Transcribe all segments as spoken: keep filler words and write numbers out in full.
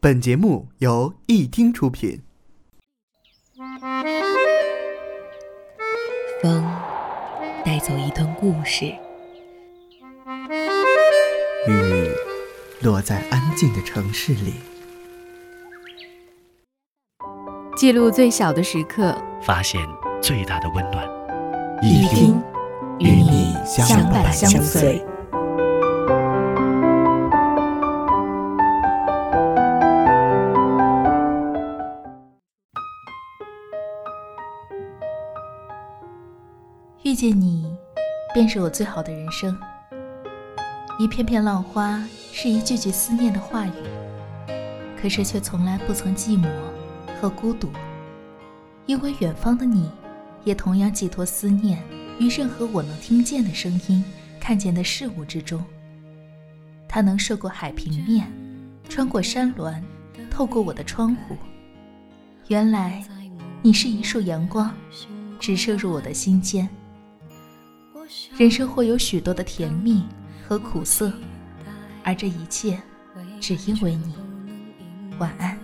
本节目由一听出品。风带走一段故事，雨落在安静的城市里，记录最小的时刻，发现最大的温暖。一听与你相伴相随。遇见你，便是我最好的人生。一片片浪花，是一句句思念的话语，可是却从来不曾寂寞和孤独，因为远方的你，也同样寄托思念于任何我能听见的声音、看见的事物之中。它能涉过海平面，穿过山峦，透过我的窗户。原来，你是一束阳光，直射入我的心间。人生会有许多的甜蜜和苦涩，而这一切只因为你。晚安。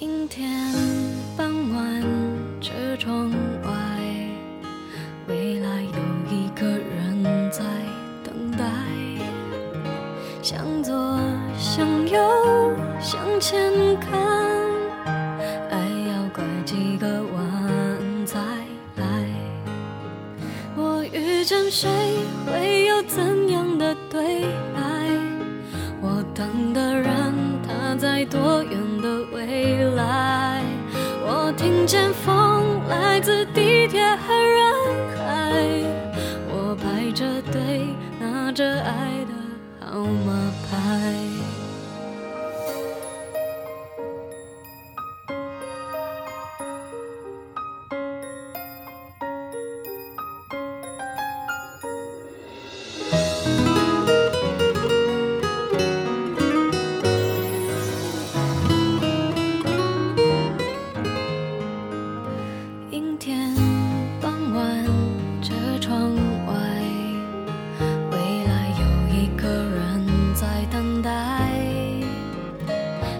阴天傍晚，车窗外，未来有一个人在等待，向左向右向前看，爱要拐几个弯再来。我遇见谁会有怎样的对白，我等的人他在多远的未来。我听见风来自地铁和人海，我排着队拿着爱的号码牌。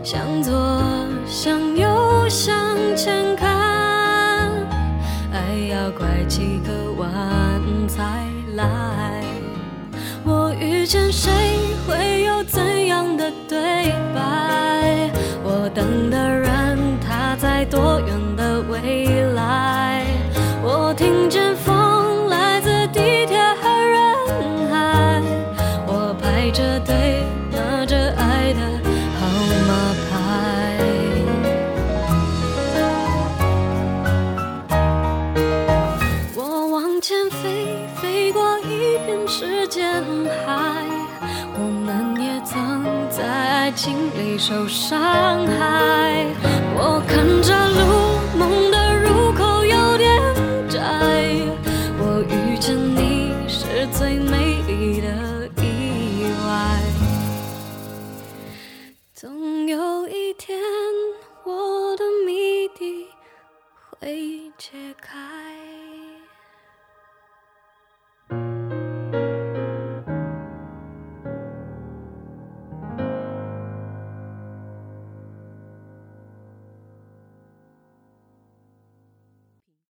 向左向右向前看，爱要拐几个弯才来。我遇见谁会有怎样的对白，我等的人他在多远的未来。我听见风来自地铁和人海，我排着队拿着爱的时间海，我们也曾在爱情里受伤害。我看着路，梦的入口有点窄，我遇见你是最美丽的意外。总有一天，我的谜底会解开。